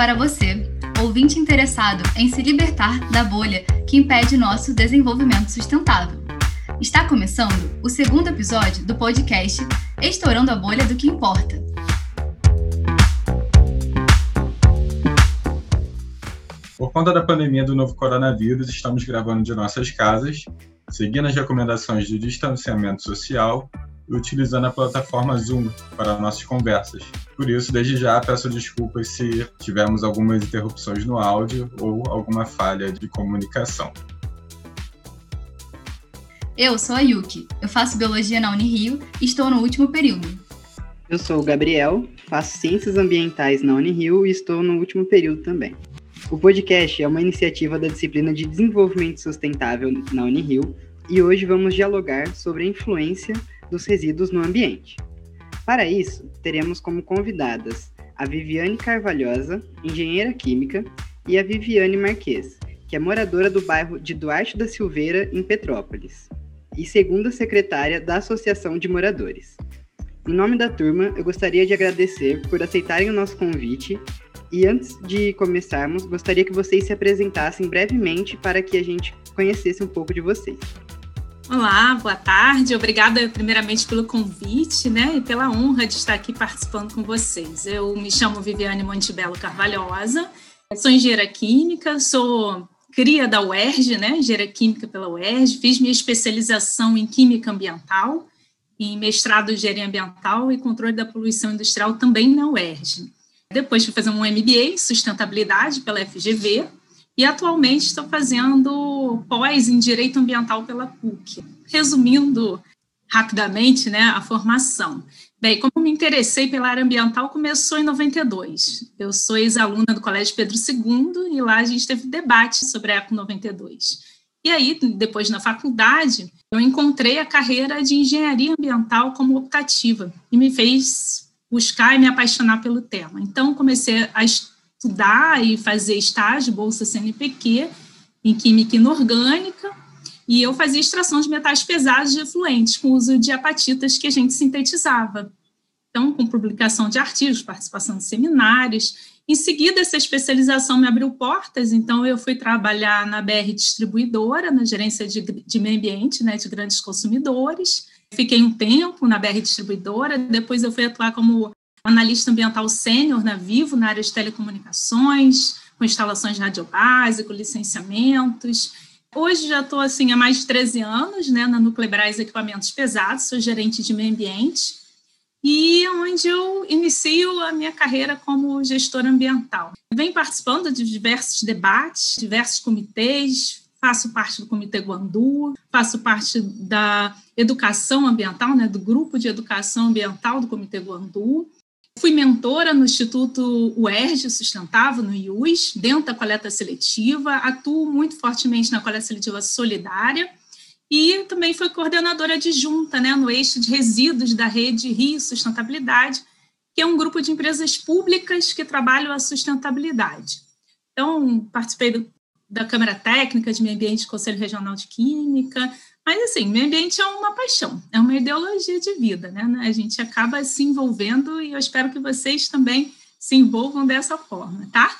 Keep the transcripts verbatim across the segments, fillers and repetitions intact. para você, ouvinte interessado em se libertar da bolha que impede nosso desenvolvimento sustentável. Está começando o segundo episódio do podcast Estourando a Bolha do que Importa. Por conta da pandemia do novo coronavírus, estamos gravando de nossas casas, seguindo as recomendações de distanciamento social e utilizando a plataforma Zoom para nossas conversas. Por isso, desde já, peço desculpas se tivermos algumas interrupções no áudio ou alguma falha de comunicação. Eu sou a Yuki, eu faço Biologia na Unirio e estou no último período. Eu sou o Gabriel, faço Ciências Ambientais na Unirio e estou no último período também. O podcast é uma iniciativa da disciplina de Desenvolvimento Sustentável na Unirio e hoje vamos dialogar sobre a influência dos resíduos no ambiente. Para isso, teremos como convidadas a Viviane Carvalhosa, engenheira química, e a Viviane Marques, que é moradora do bairro de Duarte da Silveira, em Petrópolis, e segunda secretária da Associação de Moradores. Em nome da turma, eu gostaria de agradecer por aceitarem o nosso convite e, antes de começarmos, gostaria que vocês se apresentassem brevemente para que a gente conhecesse um pouco de vocês. Olá, boa tarde. Obrigada primeiramente pelo convite, né, e pela honra de estar aqui participando com vocês. Eu me chamo Viviane Montebello Carvalhosa, sou engenheira química, sou cria da U E R J, né, engenheira química pela U E R J, fiz minha especialização em química ambiental, em mestrado em engenharia ambiental e controle da poluição industrial também na U E R J. Depois fui fazer um M B A em sustentabilidade pela F G V, e atualmente estou fazendo pós em Direito Ambiental pela P U C. Resumindo rapidamente, né, a formação. Bem, como me interessei pela área ambiental, começou em noventa e dois. Eu sou ex-aluna do Colégio Pedro segundo e lá a gente teve debate sobre a Eco noventa e dois. E aí, depois na faculdade, eu encontrei a carreira de Engenharia Ambiental como optativa e me fez buscar e me apaixonar pelo tema. Então, comecei a estudar estudar e fazer estágio, bolsa C N P Q, em química inorgânica, e eu fazia extração de metais pesados de efluentes, com uso de apatitas que a gente sintetizava. Então, com publicação de artigos, participação de seminários. Em seguida, essa especialização me abriu portas, então eu fui trabalhar na B R Distribuidora, na gerência de, de meio ambiente, né, de grandes consumidores. Fiquei um tempo na B R Distribuidora, depois eu fui atuar como analista ambiental sênior na Vivo, na área de telecomunicações, com instalações radiobásicas, licenciamentos. Hoje já estou assim, há mais de treze anos, né, na Nuclebrais Equipamentos Pesados, sou gerente de meio ambiente, e onde eu inicio a minha carreira como gestora ambiental. Venho participando de diversos debates, diversos comitês, faço parte do Comitê Guandu, faço parte da educação ambiental, né, do grupo de educação ambiental do Comitê Guandu. Fui mentora no Instituto U E R J Sustentável, no I U S, dentro da coleta seletiva, atuo muito fortemente na coleta seletiva solidária e também fui coordenadora adjunta, né, no eixo de resíduos da Rede Rio Sustentabilidade, que é um grupo de empresas públicas que trabalham a sustentabilidade. Então, participei do, da Câmara Técnica de Meio Ambiente do Conselho Regional de Química, mas, assim, meio ambiente é uma paixão, é uma ideologia de vida, né? A gente acaba se envolvendo e eu espero que vocês também se envolvam dessa forma, tá?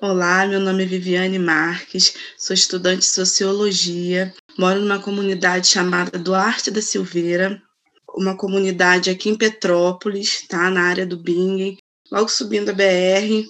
Olá, meu nome é Viviane Marques, sou estudante de Sociologia, moro numa comunidade chamada Duarte da Silveira, uma comunidade aqui em Petrópolis, tá? Na área do Bingen, logo subindo a B R,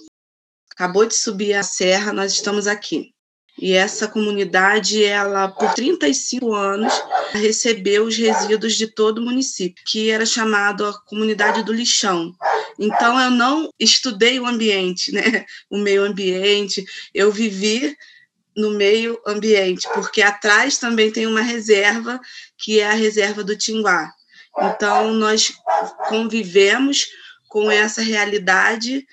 acabou de subir a serra, nós estamos aqui. E essa comunidade, ela por trinta e cinco anos, recebeu os resíduos de todo o município, que era chamado a comunidade do lixão. Então, eu não estudei o ambiente, né? O meio ambiente, eu vivi no meio ambiente, porque atrás também tem uma reserva, que é a reserva do Tinguá. Então, nós convivemos com essa realidade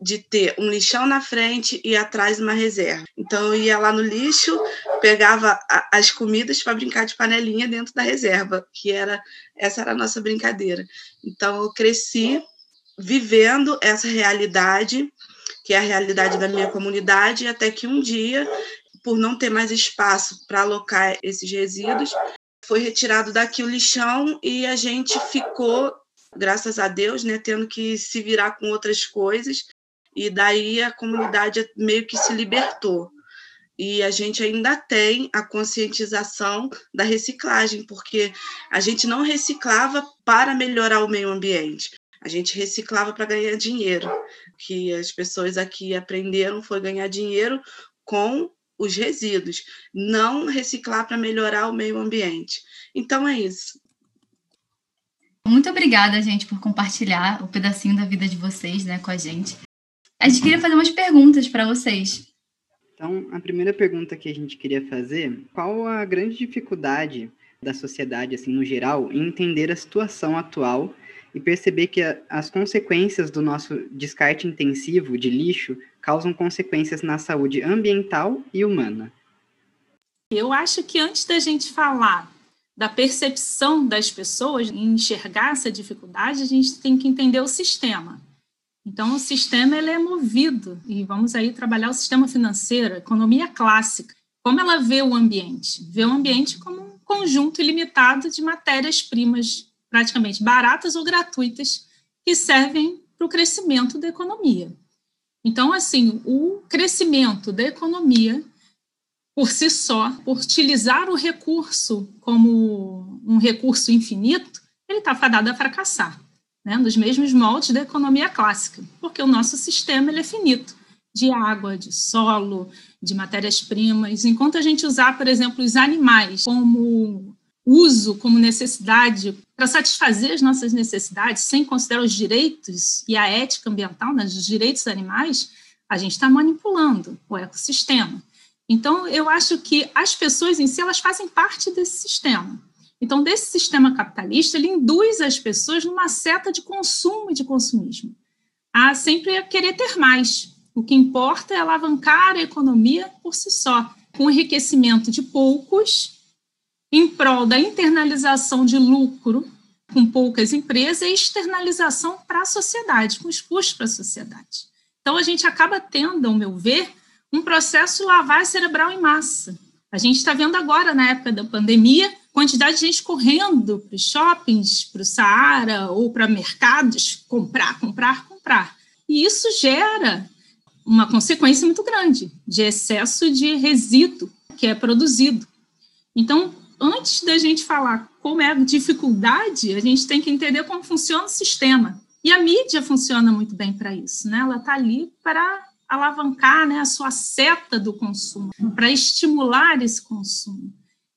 de ter um lixão na frente e atrás uma reserva. Então, eu ia lá no lixo, pegava a, as comidas para brincar de panelinha dentro da reserva, que era, essa era a nossa brincadeira. Então, eu cresci vivendo essa realidade, que é a realidade da minha comunidade, até que um dia, por não ter mais espaço para alocar esses resíduos, foi retirado daqui o lixão e a gente ficou graças a Deus, né, tendo que se virar com outras coisas, e daí a comunidade meio que se libertou. E a gente ainda tem a conscientização da reciclagem, porque a gente não reciclava para melhorar o meio ambiente, a gente reciclava para ganhar dinheiro. O que as pessoas aqui aprenderam foi ganhar dinheiro com os resíduos, não reciclar para melhorar o meio ambiente. Então é isso. Muito obrigada, gente, por compartilhar o pedacinho da vida de vocês, né, com a gente. A gente queria fazer umas perguntas para vocês. Então, a primeira pergunta que a gente queria fazer, qual a grande dificuldade da sociedade, assim, no geral, em entender a situação atual e perceber que a, as consequências do nosso descarte intensivo de lixo causam consequências na saúde ambiental e humana? Eu acho que antes da gente falar da percepção das pessoas e enxergar essa dificuldade, a gente tem que entender o sistema. Então, o sistema ele é movido, e vamos aí trabalhar o sistema financeiro, a economia clássica, como ela vê o ambiente. Vê o ambiente como um conjunto ilimitado de matérias-primas, praticamente baratas ou gratuitas, que servem para o crescimento da economia. Então, assim, o crescimento da economia, por si só, por utilizar o recurso como um recurso infinito, ele está fadado a fracassar, né, nos mesmos moldes da economia clássica, porque o nosso sistema ele é finito, de água, de solo, de matérias-primas. Enquanto a gente usar, por exemplo, os animais como uso, como necessidade, para satisfazer as nossas necessidades, sem considerar os direitos e a ética ambiental, né, os direitos dos animais, a gente está manipulando o ecossistema. Então, eu acho que as pessoas em si, elas fazem parte desse sistema. Então, desse sistema capitalista, ele induz as pessoas numa seta de consumo e de consumismo, a sempre querer ter mais. O que importa é alavancar a economia por si só, com o enriquecimento de poucos, em prol da internalização de lucro com poucas empresas e externalização para a sociedade, com os custos para a sociedade. Então, a gente acaba tendo, ao meu ver, um processo de lavagem cerebral em massa. A gente está vendo agora, na época da pandemia, quantidade de gente correndo para os shoppings, para o Saara ou para mercados, comprar, comprar, comprar. E isso gera uma consequência muito grande de excesso de resíduo que é produzido. Então, antes da gente falar como é a dificuldade, a gente tem que entender como funciona o sistema. E a mídia funciona muito bem para isso, né? Ela está ali para alavancar, né, a sua seta do consumo, para estimular esse consumo.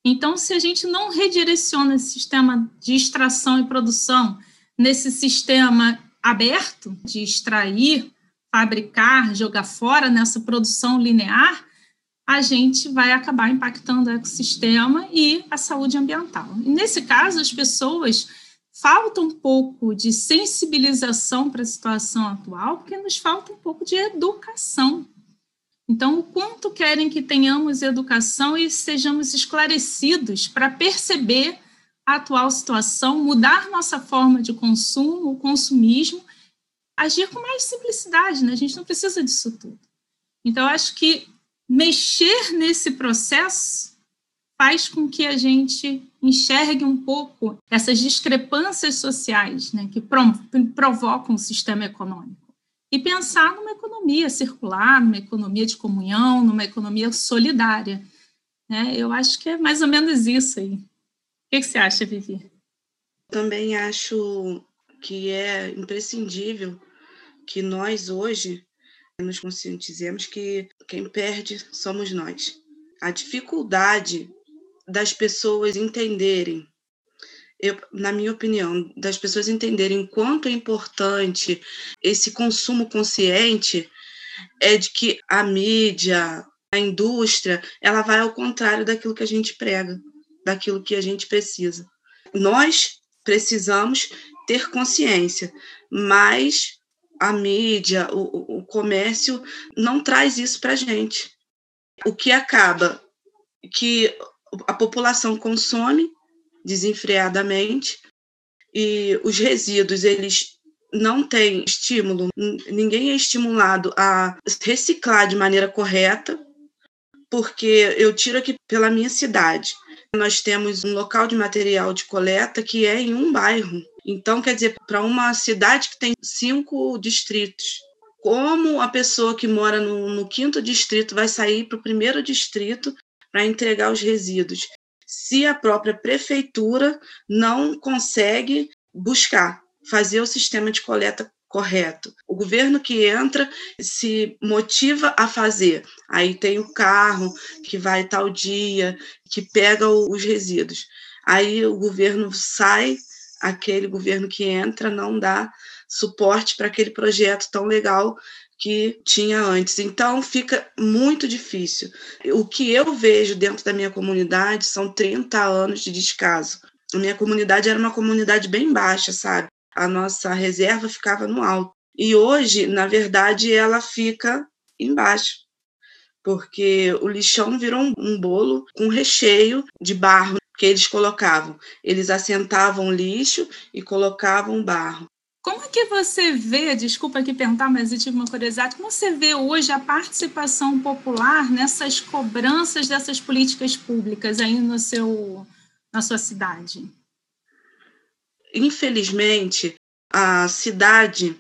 Então, se a gente não redireciona esse sistema de extração e produção nesse sistema aberto, de extrair, fabricar, jogar fora nessa produção linear, a gente vai acabar impactando o ecossistema e a saúde ambiental. E nesse caso, as pessoas faltam um pouco de sensibilização para a situação atual, porque nos falta um pouco de educação. Então, o quanto querem que tenhamos educação e sejamos esclarecidos para perceber a atual situação, mudar nossa forma de consumo, o consumismo, agir com mais simplicidade, né? A gente não precisa disso tudo. Então, eu acho que mexer nesse processo faz com que a gente enxergue um pouco essas discrepâncias sociais, né, que provocam o sistema econômico. E pensar numa economia circular, numa economia de comunhão, numa economia solidária. É, eu acho que é mais ou menos isso aí. O que, que você acha, Vivi? Também acho que é imprescindível que nós, hoje, nos conscientizemos que quem perde somos nós. A dificuldade das pessoas entenderem, Eu, na minha opinião, das pessoas entenderem quanto é importante esse consumo consciente, é de que a mídia, a indústria, ela vai ao contrário daquilo que a gente prega, daquilo que a gente precisa. Nós precisamos ter consciência, mas a mídia, o, o comércio não traz isso para a gente. O que acaba que a população consome desenfreadamente, e os resíduos, eles não têm estímulo, ninguém é estimulado a reciclar de maneira correta, porque eu tiro aqui pela minha cidade. Nós temos um local de material de coleta que é em um bairro, Então, quer dizer, para uma cidade que tem cinco distritos, como a pessoa que mora no, no quinto distrito vai sair para o primeiro distrito para entregar os resíduos, se a própria prefeitura não consegue buscar, fazer o sistema de coleta correto? O governo que entra se motiva a fazer. Aí tem o carro que vai tal dia, que pega os resíduos. Aí o governo sai, aquele governo que entra não dá suporte para aquele projeto tão legal que tinha antes. Então, fica muito difícil. O que eu vejo dentro da minha comunidade são trinta anos de descaso. A minha comunidade era uma comunidade bem baixa, sabe? A nossa reserva ficava no alto. E hoje, na verdade, ela fica embaixo, porque o lixão virou um bolo com recheio de barro que eles colocavam. Eles assentavam lixo e colocavam barro. Como é que você vê, desculpa aqui perguntar, mas eu tive uma curiosidade, como você vê hoje a participação popular nessas cobranças dessas políticas públicas aí no seu, na sua cidade? Infelizmente, a cidade,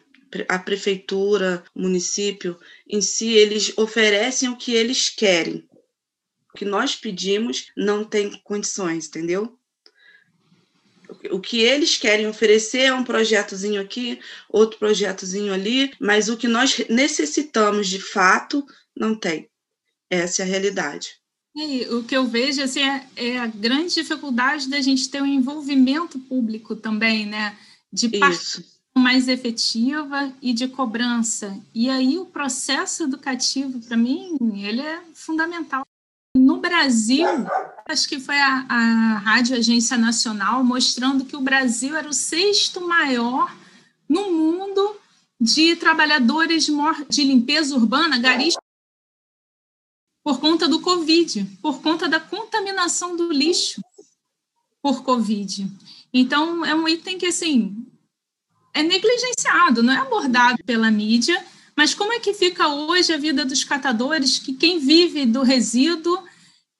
a prefeitura, o município em si, eles oferecem o que eles querem. O que nós pedimos não tem condições, entendeu? O que eles querem oferecer é um projetozinho aqui, outro projetozinho ali, mas o que nós necessitamos de fato não tem. Essa é a realidade. E o que eu vejo assim, é, é a grande dificuldade da gente ter um envolvimento público também, né? De participação mais efetiva e de cobrança. E aí o processo educativo, para mim, ele é fundamental. No Brasil, acho que foi a, a Rádio Agência Nacional mostrando que o Brasil era o sexto maior no mundo de trabalhadores de limpeza urbana, garis, por conta do Covid, por conta da contaminação do lixo por Covid. Então, é um item que, assim, é negligenciado, não é abordado pela mídia. Mas como é que fica hoje a vida dos catadores, que quem vive do resíduo,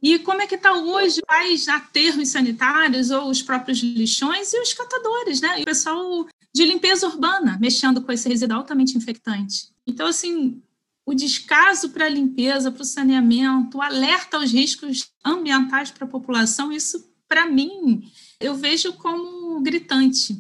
e como é que está hoje os aterros sanitários ou os próprios lixões e os catadores, né? E o pessoal de limpeza urbana mexendo com esse resíduo altamente infectante. Então, assim, o descaso para a limpeza, para o saneamento, o alerta aos riscos ambientais para a população, isso, para mim, eu vejo como gritante.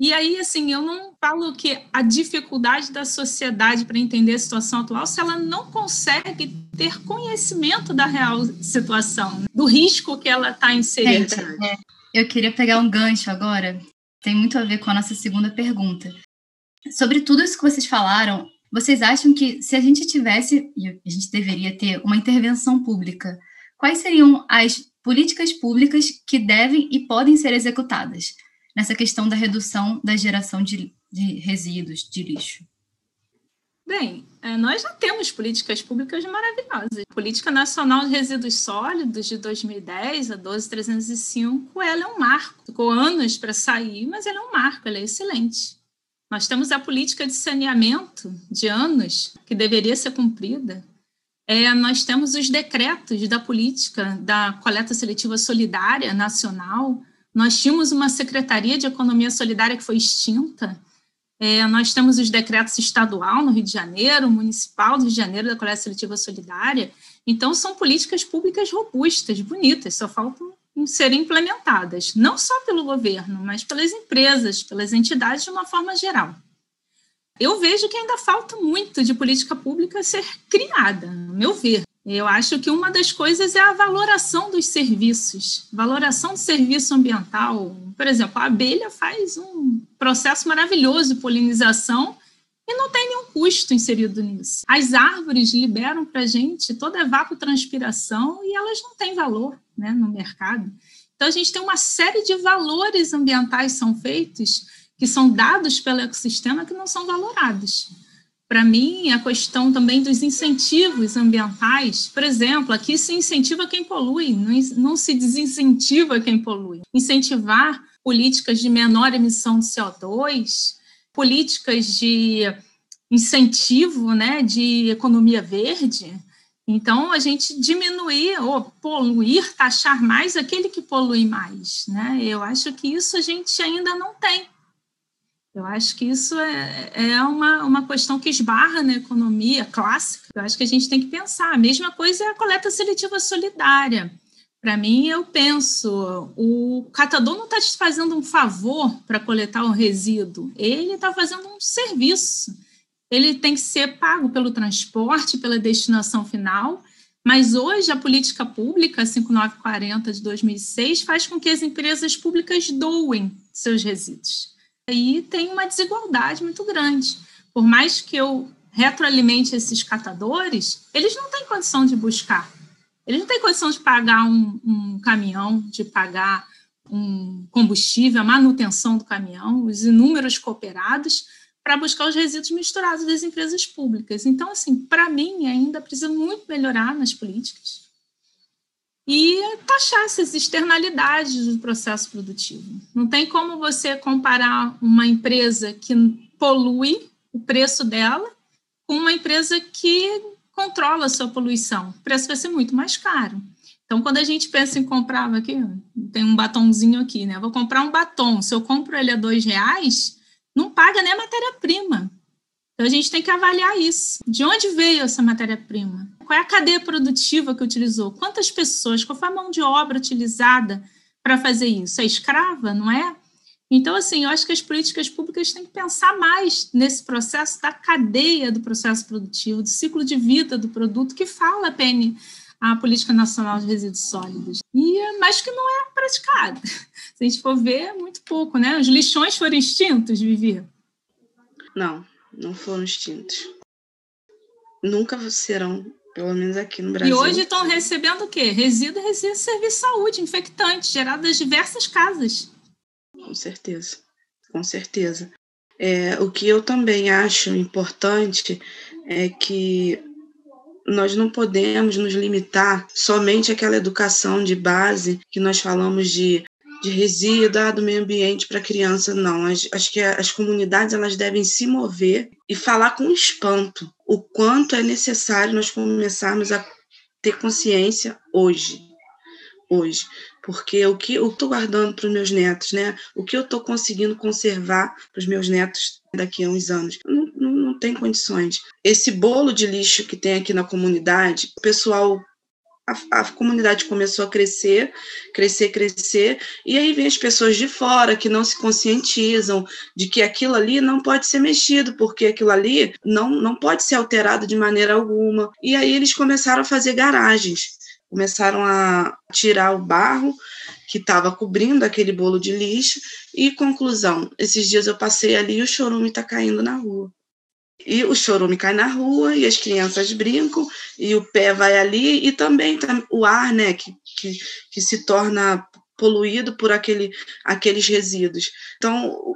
E aí, assim, eu não falo que a dificuldade da sociedade para entender a situação atual, se ela não consegue ter conhecimento da real situação, do risco que ela está inserida. Gente, é, eu queria pegar um gancho agora, tem muito a ver com a nossa segunda pergunta. Sobre tudo isso que vocês falaram, vocês acham que se a gente tivesse, e a gente deveria ter, uma intervenção pública, quais seriam as políticas públicas que devem e podem ser executadas nessa questão da redução da geração de, de resíduos, de lixo? Bem, nós já temos políticas públicas maravilhosas. A Política Nacional de Resíduos Sólidos, de dois mil e dez, a doze mil trezentos e cinco, ela é um marco. Ficou anos para sair, mas ela é um marco, ela é excelente. Nós temos a política de saneamento de anos, que deveria ser cumprida. É, nós temos os decretos da política da coleta seletiva solidária nacional. Nós tínhamos uma Secretaria de Economia Solidária que foi extinta, é, nós temos os decretos estadual no Rio de Janeiro, municipal do Rio de Janeiro, da coleta seletiva solidária. Então, são políticas públicas robustas, bonitas, só faltam serem implementadas, não só pelo governo, mas pelas empresas, pelas entidades de uma forma geral. Eu vejo que ainda falta muito de política pública ser criada, no meu ver. Eu acho que uma das coisas é a valoração dos serviços, valoração do serviço ambiental. Por exemplo, a abelha faz um processo maravilhoso de polinização e não tem nenhum custo inserido nisso. As árvores liberam para a gente toda a evapotranspiração e elas não têm valor, né, no mercado. Então, a gente tem uma série de valores ambientais que são feitos, que são dados pelo ecossistema, que não são valorados. Para mim, a questão também dos incentivos ambientais, por exemplo, aqui se incentiva quem polui, não se desincentiva quem polui. Incentivar políticas de menor emissão de C O dois, políticas de incentivo, né, de economia verde. Então, a gente diminuir ou poluir, taxar mais aquele que polui mais, né? Eu acho que isso a gente ainda não tem. Eu acho que isso é, é uma, uma questão que esbarra na economia clássica. Eu acho que a gente tem que pensar. A mesma coisa é a coleta seletiva solidária. Para mim, eu penso, o catador não está te fazendo um favor para coletar o resíduo, ele está fazendo um serviço. Ele tem que ser pago pelo transporte, pela destinação final, mas hoje a política pública cinco mil novecentos e quarenta de dois mil e seis faz com que as empresas públicas doem seus resíduos. Aí tem uma desigualdade muito grande. Por mais que eu retroalimente esses catadores, eles não têm condição de buscar. Eles não têm condição de pagar um, um caminhão, de pagar um combustível, a manutenção do caminhão, os inúmeros cooperados, para buscar os resíduos misturados das empresas públicas. Então, assim, para mim, ainda precisa muito melhorar nas políticas e taxar essas externalidades do processo produtivo. Não tem como você comparar uma empresa que polui o preço dela com uma empresa que controla a sua poluição. O preço vai ser muito mais caro. Então, quando a gente pensa em comprar, aqui, tem um batomzinho aqui, né? Vou comprar um batom, se eu compro ele a dois reais... não paga nem a matéria-prima. Então, a gente tem que avaliar isso. De onde veio essa matéria-prima? Qual é a cadeia produtiva que utilizou? Quantas pessoas? Qual foi a mão de obra utilizada para fazer isso? É escrava, não é? Então, assim, eu acho que as políticas públicas têm que pensar mais nesse processo da cadeia do processo produtivo, do ciclo de vida do produto, que fala a P N, a Política Nacional de Resíduos Sólidos, e, mas que não é praticada. Se a gente for ver, é muito pouco, né? Os lixões foram extintos, Vivi? Não, não foram extintos. Nunca serão, pelo menos aqui no Brasil. E hoje estão recebendo o quê? Resíduos, resíduos de serviço de saúde, infectantes, gerados das diversas casas. Com certeza, com certeza. É, o que eu também acho importante é que nós não podemos nos limitar somente àquela educação de base que nós falamos de, de resíduo, ah, do meio ambiente para criança, não. Acho que as comunidades elas devem se mover e falar com espanto o quanto é necessário nós começarmos a ter consciência hoje. Hoje. Porque o que eu estou guardando para os meus netos, né? O que eu estou conseguindo conservar para os meus netos daqui a uns anos? Não, não tem condições. Esse bolo de lixo que tem aqui na comunidade, o pessoal, a, a comunidade começou a crescer, crescer, crescer, e aí vem as pessoas de fora que não se conscientizam de que aquilo ali não pode ser mexido, porque aquilo ali não, não pode ser alterado de maneira alguma. E aí eles começaram a fazer garagens. Começaram a tirar o barro que estava cobrindo aquele bolo de lixo e, conclusão, esses dias eu passei ali e o chorume está caindo na rua. E o chorume cai na rua e as crianças brincam e o pé vai ali e também tá, o ar, né, que, que, que se torna poluído por aquele, aqueles resíduos. Então,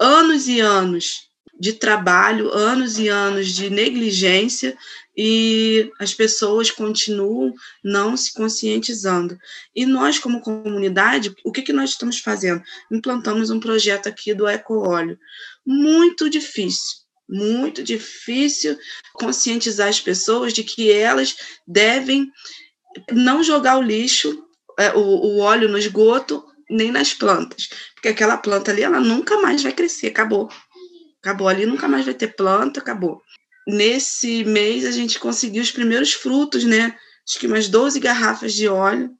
anos e anos de trabalho, anos e anos de negligência, e as pessoas continuam não se conscientizando. E nós, como comunidade, o que, que nós estamos fazendo? Implantamos um projeto aqui do Ecoóleo. Muito difícil, muito difícil conscientizar as pessoas de que elas devem não jogar o lixo, o, o óleo no esgoto, nem nas plantas. Porque aquela planta ali, ela nunca mais vai crescer, acabou. Acabou ali, nunca mais vai ter planta, acabou. Nesse mês, a gente conseguiu os primeiros frutos, né? Acho que umas doze garrafas de óleo.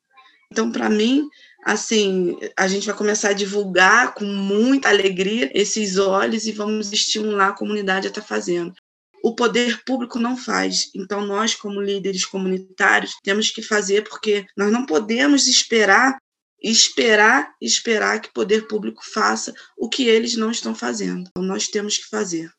Então, para mim, assim, a gente vai começar a divulgar com muita alegria esses óleos e vamos estimular a comunidade a estar fazendo. O poder público não faz. Então, nós, como líderes comunitários, temos que fazer, porque nós não podemos esperar, esperar, esperar que o poder público faça o que eles não estão fazendo. Então, nós temos que fazer.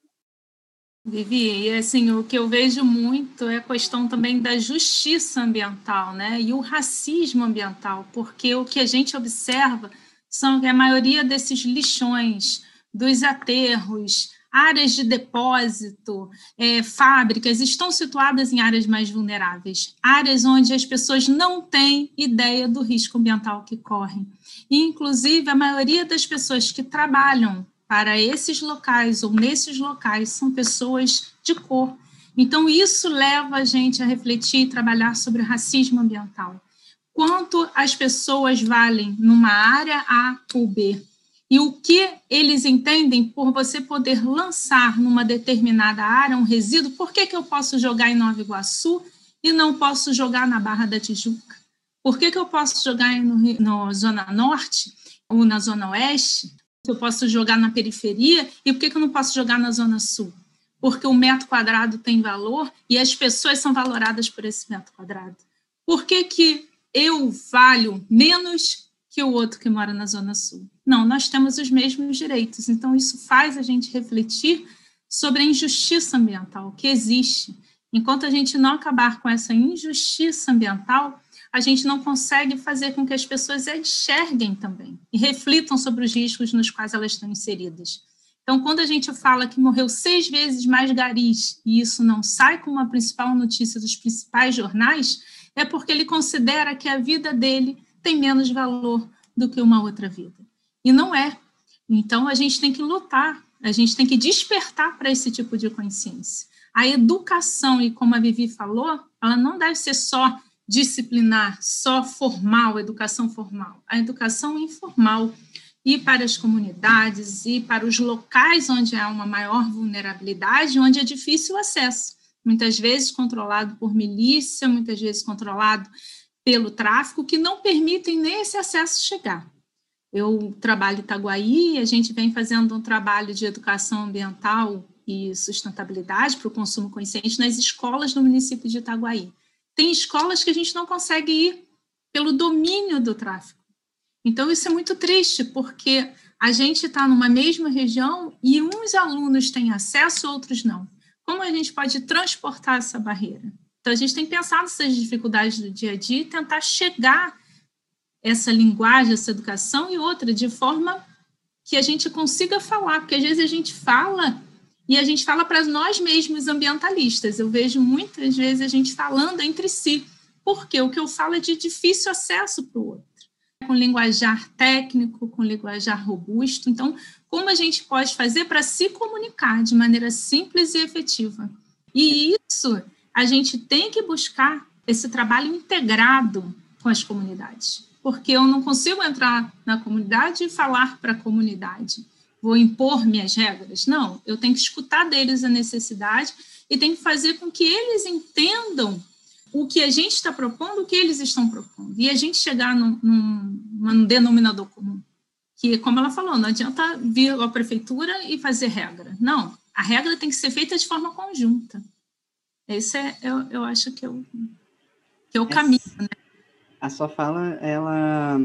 Vivi, e assim, o que eu vejo muito é a questão também da justiça ambiental, né? E o racismo ambiental, porque o que a gente observa são que a maioria desses lixões, dos aterros, áreas de depósito, é, fábricas, estão situadas em áreas mais vulneráveis, áreas onde as pessoas não têm ideia do risco ambiental que correm. E, inclusive, a maioria das pessoas que trabalham para esses locais ou nesses locais são pessoas de cor. Então, isso leva a gente a refletir e trabalhar sobre racismo ambiental. Quanto as pessoas valem numa área A ou B? e o que eles entendem por você poder lançar numa determinada área um resíduo. Por que que eu posso jogar em Nova Iguaçu e não posso jogar na Barra da Tijuca? Por que que eu posso jogar na Zona Norte ou na Zona Oeste? Eu posso jogar na periferia e por que que eu não posso jogar na Zona Sul? Porque o metro quadrado tem valor e as pessoas são valoradas por esse metro quadrado. Por que que eu valho menos que o outro que mora na Zona Sul? Não, nós temos os mesmos direitos. Então, isso faz a gente refletir sobre a injustiça ambiental que existe. Enquanto a gente não acabar com essa injustiça ambiental, a gente não consegue fazer com que as pessoas enxerguem também e reflitam sobre os riscos nos quais elas estão inseridas. Então, quando a gente fala que morreu seis vezes mais garis e isso não sai como a principal notícia dos principais jornais, é porque ele considera que a vida dele tem menos valor do que uma outra vida. E não é. Então, a gente tem que lutar, a gente tem que despertar para esse tipo de consciência. A educação, e como a Vivi falou, ela não deve ser só disciplinar, só formal, educação formal. A educação informal, e para as comunidades, e para os locais onde há uma maior vulnerabilidade, onde é difícil o acesso. Muitas vezes controlado por milícia, muitas vezes controlado pelo tráfico, que não permitem nem esse acesso chegar. Eu trabalho em Itaguaí, a gente vem fazendo um trabalho de educação ambiental e sustentabilidade para o consumo consciente nas escolas do município de Itaguaí. Tem escolas que a gente não consegue ir pelo domínio do tráfico. Então, isso é muito triste, porque a gente está numa mesma região e uns alunos têm acesso, outros não. Como a gente pode transportar essa barreira? Então, a gente tem que pensar nessas dificuldades do dia a dia e tentar chegar essa linguagem, essa educação e outra, de forma que a gente consiga falar, porque às vezes a gente fala e a gente fala para nós mesmos ambientalistas. Eu vejo muitas vezes a gente falando entre si, porque o que eu falo é de difícil acesso para o outro, com linguajar técnico, com linguajar robusto. Então, como a gente pode fazer para se comunicar de maneira simples e efetiva? E isso, a gente tem que buscar esse trabalho integrado com as comunidades, porque eu não consigo entrar na comunidade e falar para a comunidade, vou impor minhas regras. Não, eu tenho que escutar deles a necessidade e tenho que fazer com que eles entendam o que a gente está propondo, o que eles estão propondo. E a gente chegar num, num, num denominador comum, que, como ela falou, não adianta vir à prefeitura e fazer regra. Não, a regra tem que ser feita de forma conjunta. Esse é, eu, eu acho que é o, que é o caminho, né? A sua fala, ela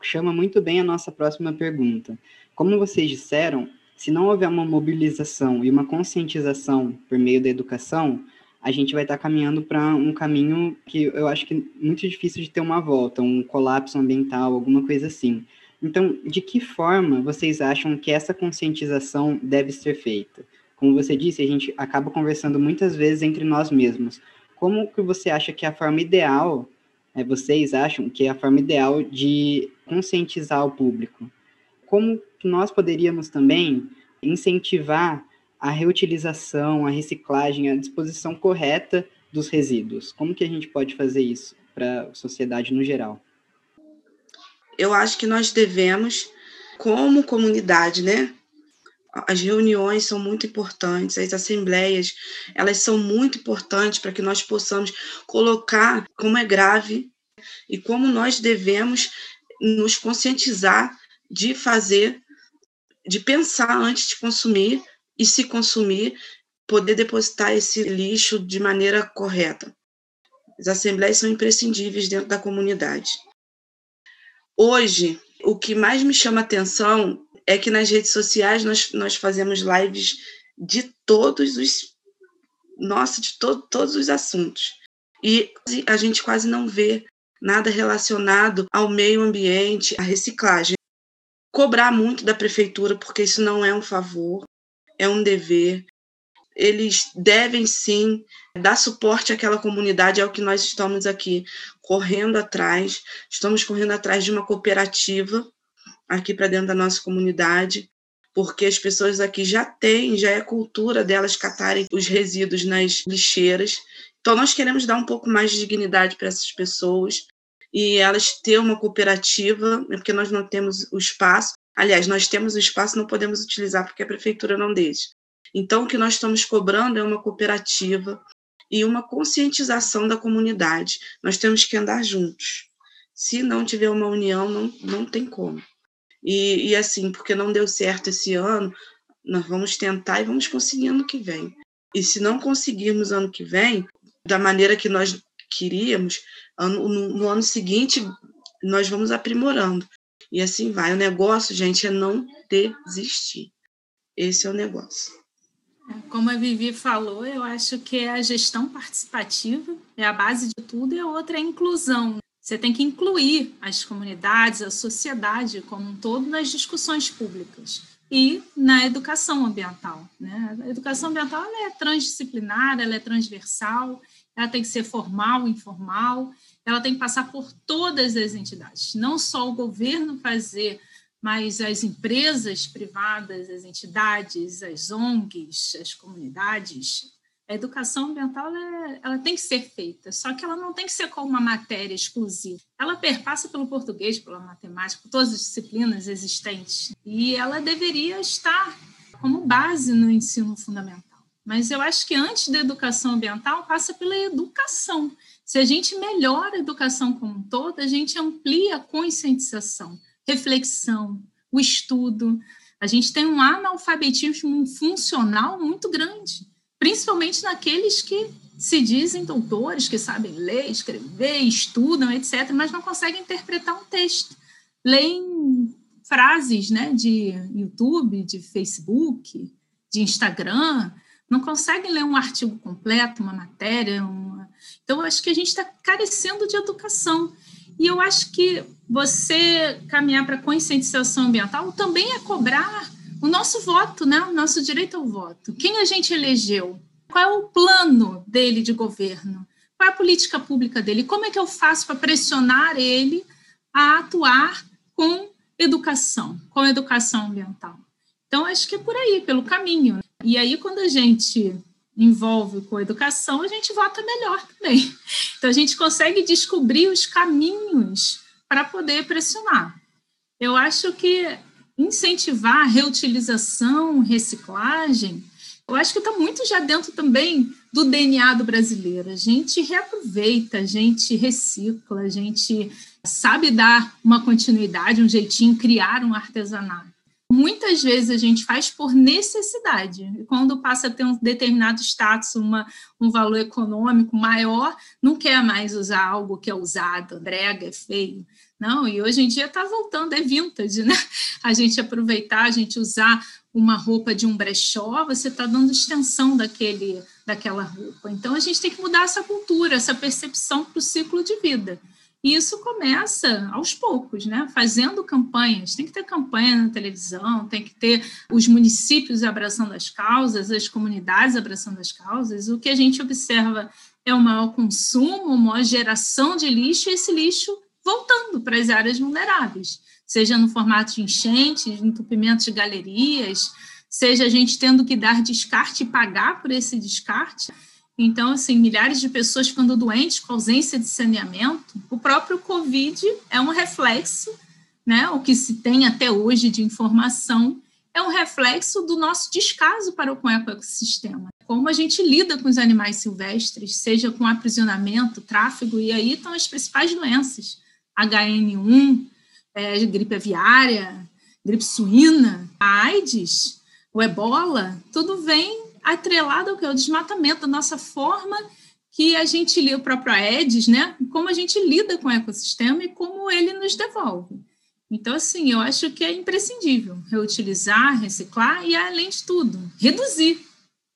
chama muito bem a nossa próxima pergunta. Como vocês disseram, se não houver uma mobilização e uma conscientização por meio da educação, a gente vai estar caminhando para um caminho que eu acho que é muito difícil de ter uma volta, um colapso ambiental, alguma coisa assim. Então, de que forma vocês acham que essa conscientização deve ser feita? Como você disse, a gente acaba conversando muitas vezes entre nós mesmos. Como que você acha que a forma ideal... É, vocês acham que é a forma ideal de conscientizar o público? Como nós poderíamos também incentivar a reutilização, a reciclagem, a disposição correta dos resíduos? Como que a gente pode fazer isso para a sociedade no geral? Eu acho que nós devemos, como comunidade, né? As reuniões são muito importantes, as assembleias, elas são muito importantes para que nós possamos colocar como é grave e como nós devemos nos conscientizar de fazer, de pensar antes de consumir e, se consumir, poder depositar esse lixo de maneira correta. As assembleias são imprescindíveis dentro da comunidade. Hoje, o que mais me chama a atenção é que nas redes sociais nós, nós fazemos lives de todos os... Nossa, de to, todos os assuntos. E a gente quase não vê nada relacionado ao meio ambiente, à reciclagem. Cobrar muito da prefeitura, porque isso não é um favor, é um dever. Eles devem, sim, dar suporte àquela comunidade, é o que nós estamos aqui correndo atrás. Estamos correndo atrás de uma cooperativa aqui para dentro da nossa comunidade, porque as pessoas aqui já têm, já é cultura delas catarem os resíduos nas lixeiras. Então, nós queremos dar um pouco mais de dignidade para essas pessoas e elas ter uma cooperativa, porque nós não temos o espaço. Aliás, nós temos o espaço, não podemos utilizar porque a prefeitura não deixa. Então, o que nós estamos cobrando é uma cooperativa e uma conscientização da comunidade. Nós temos que andar juntos. Se não tiver uma união, não, não tem como. E, e assim, porque não deu certo esse ano, nós vamos tentar e vamos conseguir ano que vem. E se não conseguirmos ano que vem, da maneira que nós queríamos, ano, no, no ano seguinte nós vamos aprimorando. E assim vai. O negócio, gente, é não desistir. Esse é o negócio. Como a Vivi falou, eu acho que é a gestão participativa, é a base de tudo, e a outra é a inclusão. Você tem que incluir as comunidades, a sociedade como um todo nas discussões públicas e na educação ambiental, né? A educação ambiental ela é transdisciplinar, ela é transversal, ela tem que ser formal, informal, ela tem que passar por todas as entidades, não só o governo fazer, mas as empresas privadas, as entidades, as O N Gs, as comunidades. A educação ambiental ela, ela tem que ser feita, só que ela não tem que ser como uma matéria exclusiva. Ela perpassa pelo português, pela matemática, por todas as disciplinas existentes. E ela deveria estar como base no ensino fundamental. Mas eu acho que antes da educação ambiental, passa pela educação. Se a gente melhora a educação como um todo, a gente amplia a conscientização, reflexão, o estudo. A gente tem um analfabetismo funcional muito grande, principalmente naqueles que se dizem doutores, que sabem ler, escrever, estudam, etcétera, mas não conseguem interpretar um texto. Leem frases, né, de YouTube, de Facebook, de Instagram, não conseguem ler um artigo completo, uma matéria. Uma... Então, eu acho que a gente está carecendo de educação. E eu acho que você caminhar para a conscientização ambiental também é cobrar o nosso voto, né? O nosso direito ao voto. Quem a gente elegeu? Qual é o plano dele de governo? Qual é a política pública dele? Como é que eu faço para pressionar ele a atuar com educação, com educação ambiental? Então, acho que é por aí, pelo caminho. E aí, quando a gente envolve com a educação, a gente vota melhor também. Então, a gente consegue descobrir os caminhos para poder pressionar. Eu acho que incentivar a reutilização, reciclagem, eu acho que está muito já dentro também do D N A do brasileiro. A gente reaproveita, a gente recicla, a gente sabe dar uma continuidade, um jeitinho, criar um artesanato. Muitas vezes a gente faz por necessidade. Quando passa a ter um determinado status, uma, um valor econômico maior, não quer mais usar algo que é usado, brega, é feio. Não, e hoje em dia está voltando, é vintage, né? A gente aproveitar, a gente usar uma roupa de um brechó, você está dando extensão daquele, daquela roupa. Então, a gente tem que mudar essa cultura, essa percepção para o ciclo de vida. E isso começa aos poucos, né? Fazendo campanhas. Tem que ter campanha na televisão, tem que ter os municípios abraçando as causas, as comunidades abraçando as causas. O que a gente observa é o maior consumo, a maior geração de lixo, e esse lixo voltando para as áreas vulneráveis, seja no formato de enchentes, de entupimento de galerias, seja a gente tendo que dar descarte e pagar por esse descarte. Então, assim, milhares de pessoas ficando doentes com ausência de saneamento. O próprio Covid é um reflexo, né? O que se tem até hoje de informação é um reflexo do nosso descaso para o ecossistema. Como a gente lida com os animais silvestres, seja com aprisionamento, tráfego, e aí estão as principais doenças. H N um, é, gripe aviária, gripe suína, a AIDS, o ebola, tudo vem atrelado ao que é o desmatamento, a nossa forma que a gente lida, o próprio Aedes, né? Como a gente lida com o ecossistema e como ele nos devolve. Então, assim, eu acho que é imprescindível reutilizar, reciclar e, além de tudo, reduzir.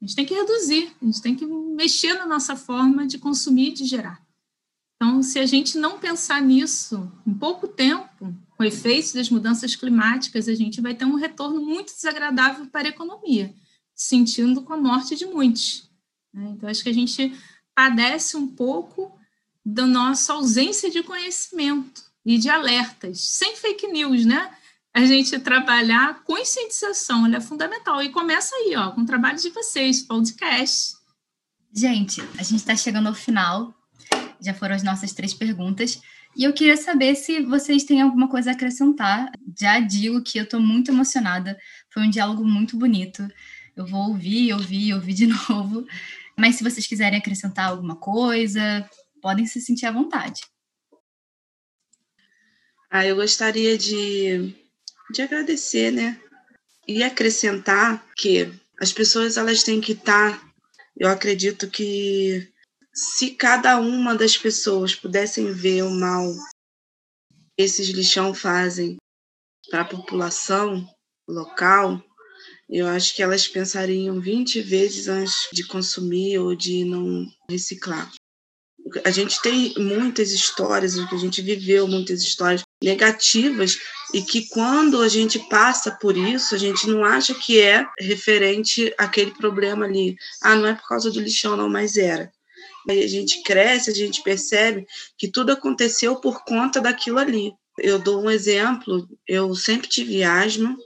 A gente tem que reduzir, a gente tem que mexer na nossa forma de consumir e de gerar. Então, se a gente não pensar nisso em pouco tempo, com efeitos das mudanças climáticas, a gente vai ter um retorno muito desagradável para a economia, sentindo com a morte de muitos. Então, acho que a gente padece um pouco da nossa ausência de conhecimento e de alertas, sem fake news, né? A gente trabalhar a conscientização, ela é fundamental. E começa aí, ó, com o trabalho de vocês, podcast. Gente, a gente está chegando ao final, já foram as nossas três perguntas. E eu queria saber se vocês têm alguma coisa a acrescentar. Já digo que eu estou muito emocionada, foi um diálogo muito bonito. Eu vou ouvir, ouvir, ouvir de novo. Mas se vocês quiserem acrescentar alguma coisa, podem se sentir à vontade. Ah, eu gostaria de, de agradecer, né? E acrescentar que as pessoas elas têm que estar, eu acredito que se cada uma das pessoas pudessem ver o mal que esses lixão fazem para a população local, eu acho que elas pensariam vinte vezes antes de consumir ou de não reciclar. A gente tem muitas histórias, a gente viveu muitas histórias negativas e que quando a gente passa por isso, a gente não acha que é referente àquele problema ali. Ah, não é por causa do lixão não, mas era. Aí a gente cresce, a gente percebe que tudo aconteceu por conta daquilo ali. Eu dou um exemplo, eu sempre tive asma,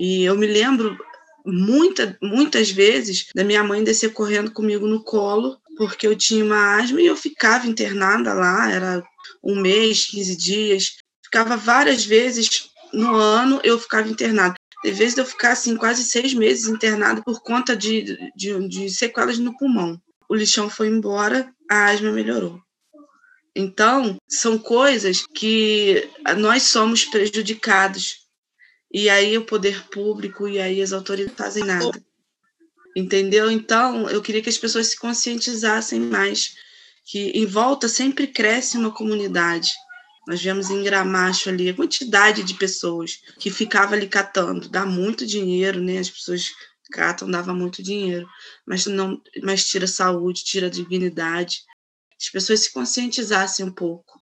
e eu me lembro muita, muitas vezes da minha mãe descer correndo comigo no colo, porque eu tinha uma asma e eu ficava internada lá, era um mês, quinze dias, ficava várias vezes no ano, eu ficava internada. Teve vezes eu ficar assim, quase seis meses internada por conta de, de, de sequelas no pulmão. O lixão foi embora, a asma melhorou. Então, são coisas que nós somos prejudicados. E aí o poder público, e aí as autoridades fazem nada. Entendeu? Então, eu queria que as pessoas se conscientizassem mais, que em volta sempre cresce uma comunidade. Nós vemos em Gramacho ali a quantidade de pessoas que ficava ali catando. Dá muito dinheiro, né? As pessoas catam, dava muito dinheiro. Mas, não, mas tira saúde, tira dignidade. As pessoas se conscientizassem um pouco.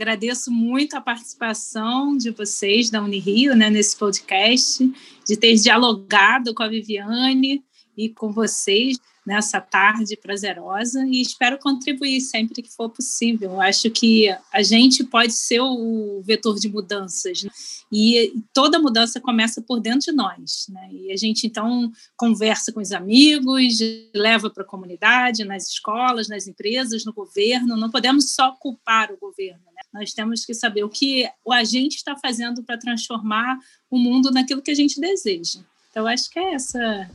Agradeço muito a participação de vocês da Unirio, né, nesse podcast, de ter dialogado com a Viviane e com vocês nessa tarde prazerosa e espero contribuir sempre que for possível. Acho que a gente pode ser o vetor de mudanças, né? E toda mudança começa por dentro de nós, né? E a gente, então, conversa com os amigos, leva para a comunidade, nas escolas, nas empresas, no governo. Não podemos só culpar o governo, né? Nós temos que saber o que a gente está fazendo para transformar o mundo naquilo que a gente deseja. Então, acho que é essa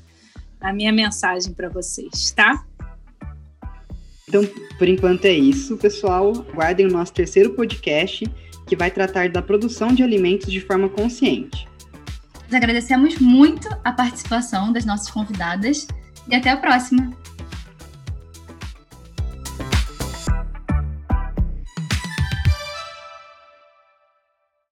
a minha mensagem para vocês, tá? Então, por enquanto é isso, pessoal. Aguardem o nosso terceiro podcast, que vai tratar da produção de alimentos de forma consciente. Nós agradecemos muito a participação das nossas convidadas e até a próxima!